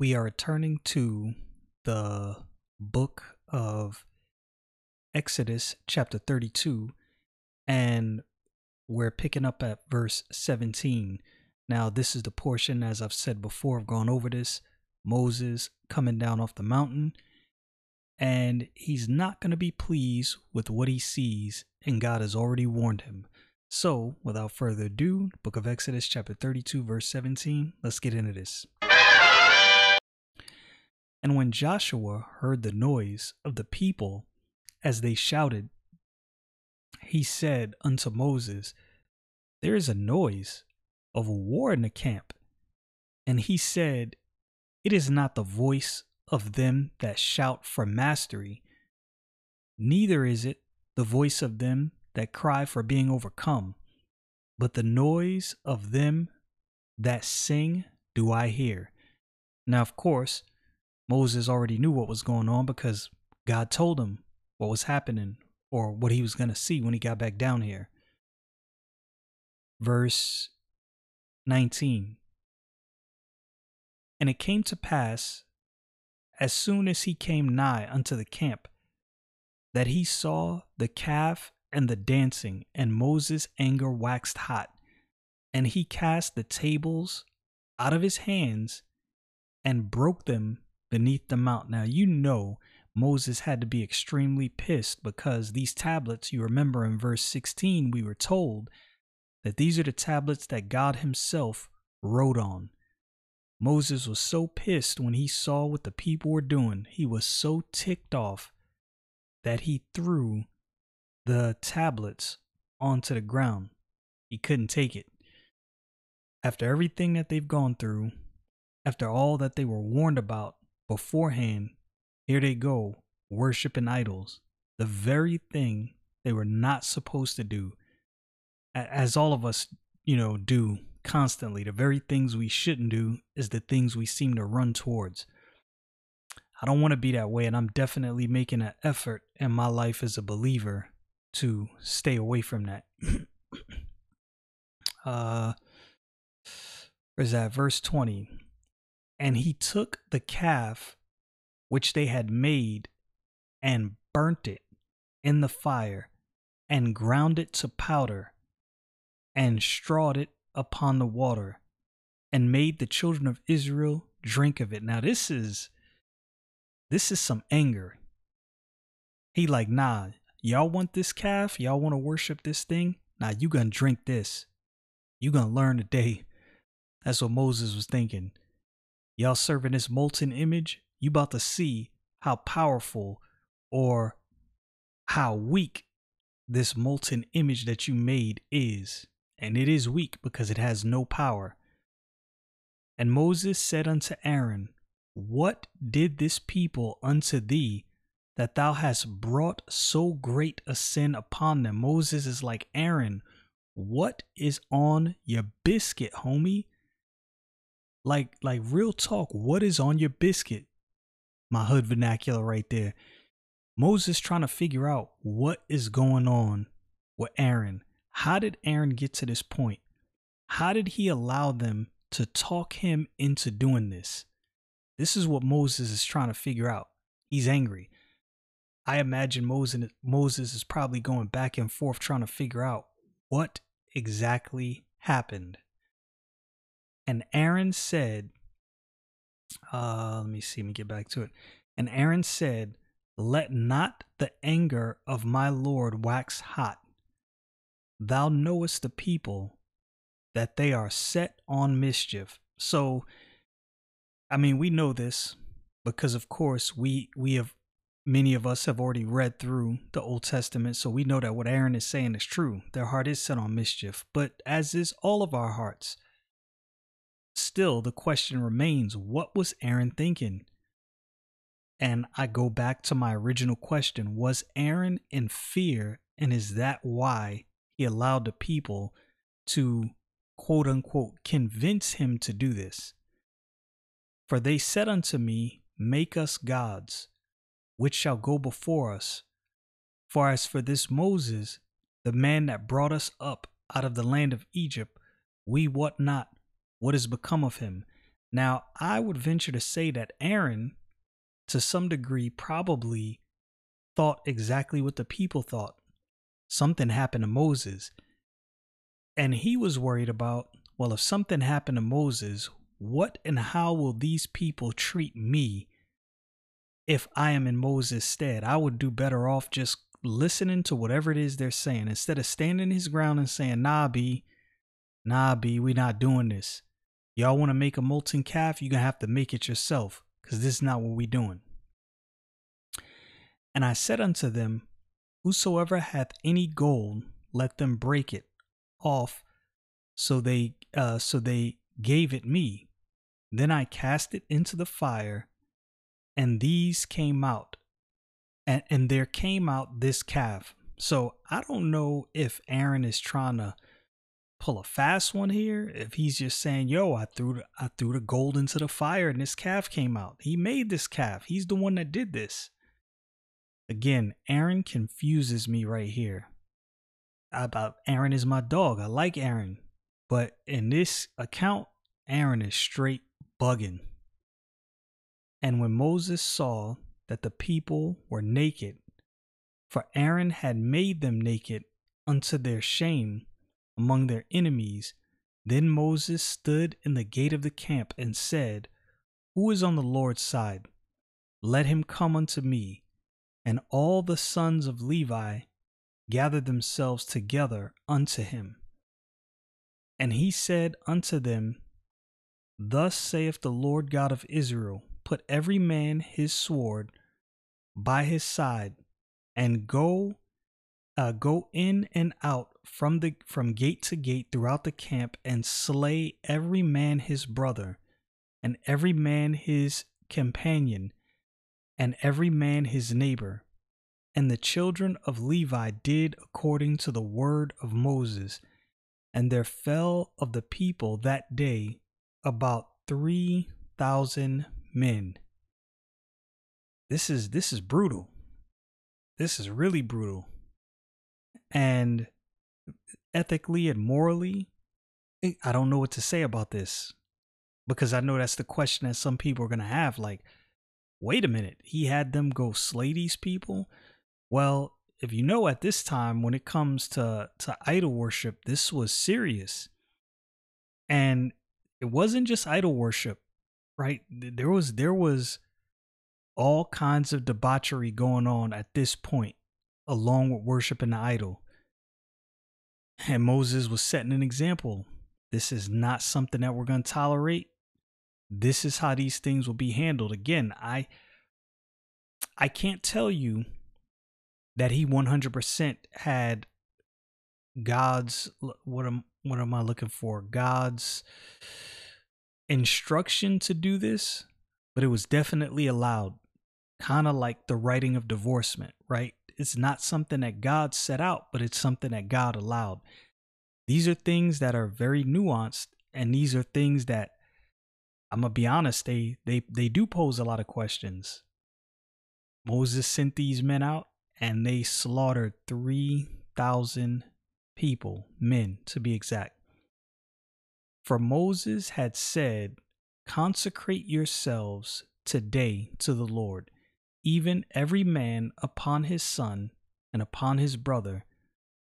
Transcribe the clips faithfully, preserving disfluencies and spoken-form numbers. We are returning to the book of Exodus, chapter thirty-two, and we're picking up at verse seventeen. Now, this is the portion, as I've said before, I've gone over this, Moses coming down off the mountain, and he's not going to be pleased with what he sees, and God has already warned him. So, without further ado, the book of Exodus, chapter thirty-two, verse seventeen, let's get into this. And when Joshua heard the noise of the people as they shouted, he said unto Moses, There is a noise of a war in the camp. And he said, It is not the voice of them that shout for mastery, neither is it the voice of them that cry for being overcome, but the noise of them that sing do I hear. Now, of course, Moses already knew what was going on because God told him what was happening or what he was going to see when he got back down here. Verse nineteen. And it came to pass, as soon as he came nigh unto the camp, that he saw the calf and the dancing, and Moses' anger waxed hot, and he cast the tables out of his hands and broke them beneath the mount. Now, you know, Moses had to be extremely pissed because these tablets, you remember in verse sixteen, we were told that these are the tablets that God himself wrote on. Moses was so pissed when he saw what the people were doing. He was so ticked off that he threw the tablets onto the ground. He couldn't take it. After everything that they've gone through, after all that they were warned about beforehand, here they go, worshiping idols, the very thing they were not supposed to do, as all of us, you know, do constantly. The very things we shouldn't do is the things we seem to run towards. I don't want to be that way, and I'm definitely making an effort in my life as a believer to stay away from that. uh, where's that? Verse twenty. And he took the calf which they had made and burnt it in the fire and ground it to powder and strawed it upon the water and made the children of Israel drink of it. Now, this is this is some anger. He like, nah, y'all want this calf? Y'all want to worship this thing? Nah, you going to drink this. You going to learn today. That's what Moses was thinking. Y'all serving this molten image, you about to see how powerful or how weak this molten image that you made is. And it is weak because it has no power. And Moses said unto Aaron, What did this people unto thee that thou hast brought so great a sin upon them? Moses is like, Aaron, what is on your biscuit, homie? Like, like real talk, what is on your biscuit? My hood vernacular right there. Moses trying to figure out what is going on with Aaron. How did Aaron get to this point? How did he allow them to talk him into doing this? This is what Moses is trying to figure out. He's angry. I imagine Moses, Moses is probably going back and forth trying to figure out what exactly happened. And Aaron said, uh, let me see, let me get back to it. And Aaron said, Let not the anger of my Lord wax hot. Thou knowest the people that they are set on mischief. So, I mean, we know this because, of course, we, we have many of us have already read through the Old Testament, so we know that what Aaron is saying is true. Their heart is set on mischief, but as is all of our hearts, still the question remains, what was Aaron thinking? And I go back to my original question, was Aaron in fear, and is that why he allowed the people to, quote unquote, convince him to do this? For they said unto me, make us gods, which shall go before us. For as for this Moses, the man that brought us up out of the land of Egypt, we wot not what is become of him. Now, I would venture to say that Aaron, to some degree, probably thought exactly what the people thought. Something happened to Moses. And he was worried about, well, if something happened to Moses, what and how will these people treat me if I am in Moses' stead? I would do better off just listening to whatever it is they're saying instead of standing his ground and saying, nah, B, nah, B, we not doing this. Y'all want to make a molten calf? You're going to have to make it yourself because this is not what we doing. And I said unto them, whosoever hath any gold, let them break it off. So they, uh, so they gave it me. Then I cast it into the fire, and these came out, and, and there came out this calf. So I don't know if Aaron is trying to pull a fast one here, if he's just saying, yo, I threw the, I threw the gold into the fire and this calf came out. He made this calf. He's the one that did this. Again, Aaron confuses me right here. About Aaron is my dog. I like Aaron, but in this account, Aaron is straight bugging. And when Moses saw that the people were naked, for Aaron had made them naked unto their shame among their enemies, then Moses stood in the gate of the camp and said, who is on the Lord's side? Let him come unto me. And all the sons of Levi gathered themselves together unto him. And he said unto them, thus saith the Lord God of Israel, put every man his sword by his side, and go, uh, go in and out from the from gate to gate throughout the camp, and slay every man his brother, and every man his companion, and every man his neighbor. And the children of Levi did according to the word of Moses, and there fell of the people that day about three thousand men. This is this is brutal. This is really brutal. And ethically and morally, I don't know what to say about this, because I know that's the question that some people are going to have. Like, wait a minute, he had them go slay these people? Well, if you know, at this time, when it comes to, to idol worship, this was serious. And it wasn't just idol worship. Right. There was there was all kinds of debauchery going on at this point, along with worshiping the idol. And Moses was setting an example. This is not something that we're going to tolerate. This is how these things will be handled. Again, I I can't tell you that he one hundred percent had God's, what am what am I looking for? God's instruction to do this, but it was definitely allowed, kind of like the writing of divorcement, right? It's not something that God set out, but it's something that God allowed. These are things that are very nuanced, and these are things that, I'm gonna be honest, they they they do pose a lot of questions. Moses sent these men out, and they slaughtered three thousand people, men to be exact. For Moses had said, consecrate yourselves today to the Lord, even every man upon his son and upon his brother,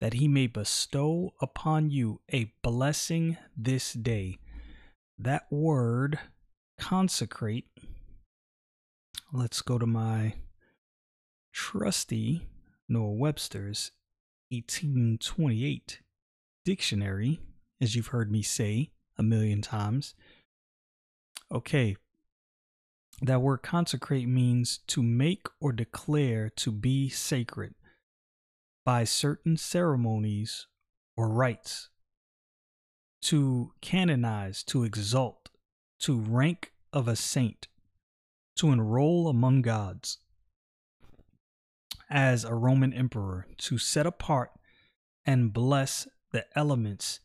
that he may bestow upon you a blessing this day. That word, consecrate, let's go to my trusty Noah Webster's eighteen twenty-eight dictionary, as you've heard me say a million times. Okay, That word consecrate means to make or declare to be sacred by certain ceremonies or rites, to canonize, to exalt, to rank of a saint, to enroll among gods as a Roman emperor, to set apart and bless the elements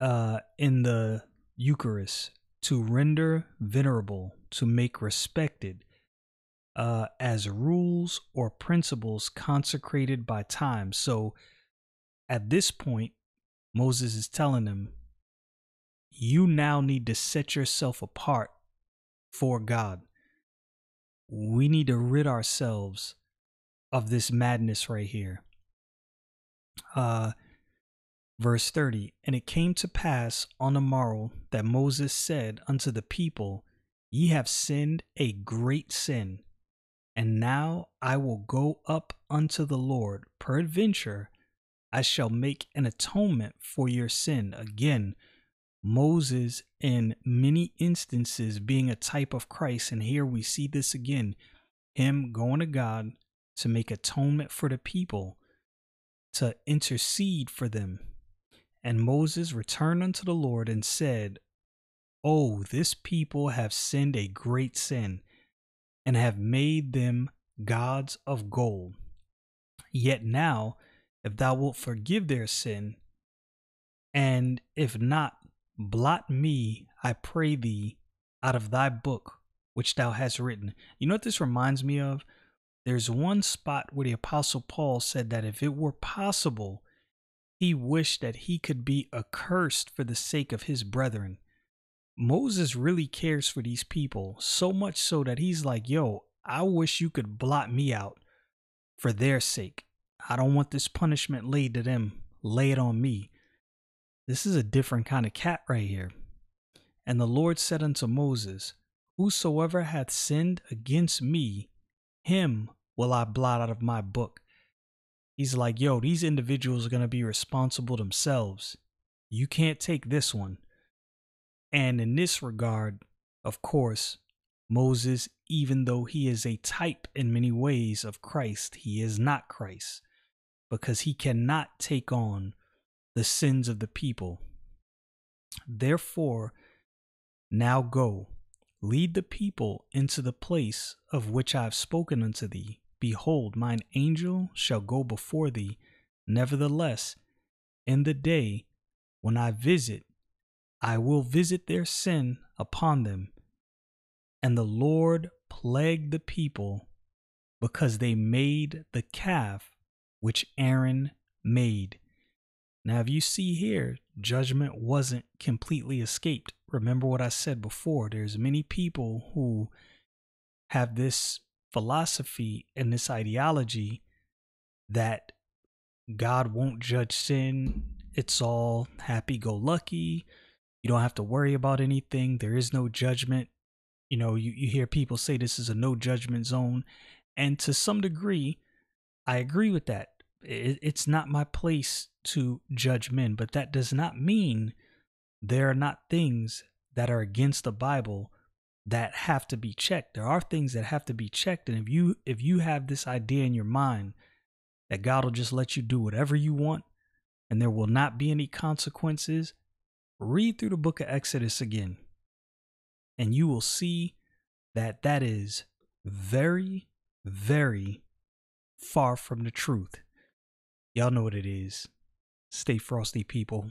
uh, in the Eucharist, to render venerable, to make respected uh, as rules or principles consecrated by time. So at this point, Moses is telling them, you now need to set yourself apart for God. We need to rid ourselves of this madness right here. Uh, verse thirty, and it came to pass on the morrow that Moses said unto the people, ye have sinned a great sin, and now I will go up unto the Lord. Peradventure, I shall make an atonement for your sin. Again, Moses in many instances being a type of Christ, and here we see this again, him going to God to make atonement for the people, to intercede for them. And Moses returned unto the Lord and said, oh, this people have sinned a great sin, and have made them gods of gold. Yet now, if thou wilt forgive their sin, and if not, blot me, I pray thee, out of thy book, which thou hast written. You know what this reminds me of? There's one spot where the Apostle Paul said that if it were possible, he wished that he could be accursed for the sake of his brethren. Moses really cares for these people, so much so that he's like, yo, I wish you could blot me out for their sake. I don't want this punishment laid to them. Lay it on me. This is a different kind of cat right here. And the Lord said unto Moses, whosoever hath sinned against me, him will I blot out of my book. He's like, yo, these individuals are going to be responsible themselves. You can't take this one. And in this regard, of course, Moses, even though he is a type in many ways of Christ, he is not Christ, because he cannot take on the sins of the people. Therefore, now go. Lead the people into the place of which I have spoken unto thee. Behold, mine angel shall go before thee. Nevertheless, in the day when I visit, I will visit their sin upon them. And the Lord plagued the people because they made the calf which Aaron made. Now, if you see here, judgment wasn't completely escaped. Remember what I said before. There's many people who have this philosophy and this ideology that God won't judge sin. It's all happy-go-lucky. You don't have to worry about anything. There is no judgment. You know, you, you hear people say this is a no-judgment zone. And to some degree, I agree with that. It, it's not my place to judge men, but that does not mean there are not things that are against the Bible that have to be checked. There are things that have to be checked. And if you if you have this idea in your mind that God will just let you do whatever you want and there will not be any consequences, read through the book of Exodus again, and you will see that that is very, very far from the truth. Y'all know what it is. Stay frosty, people.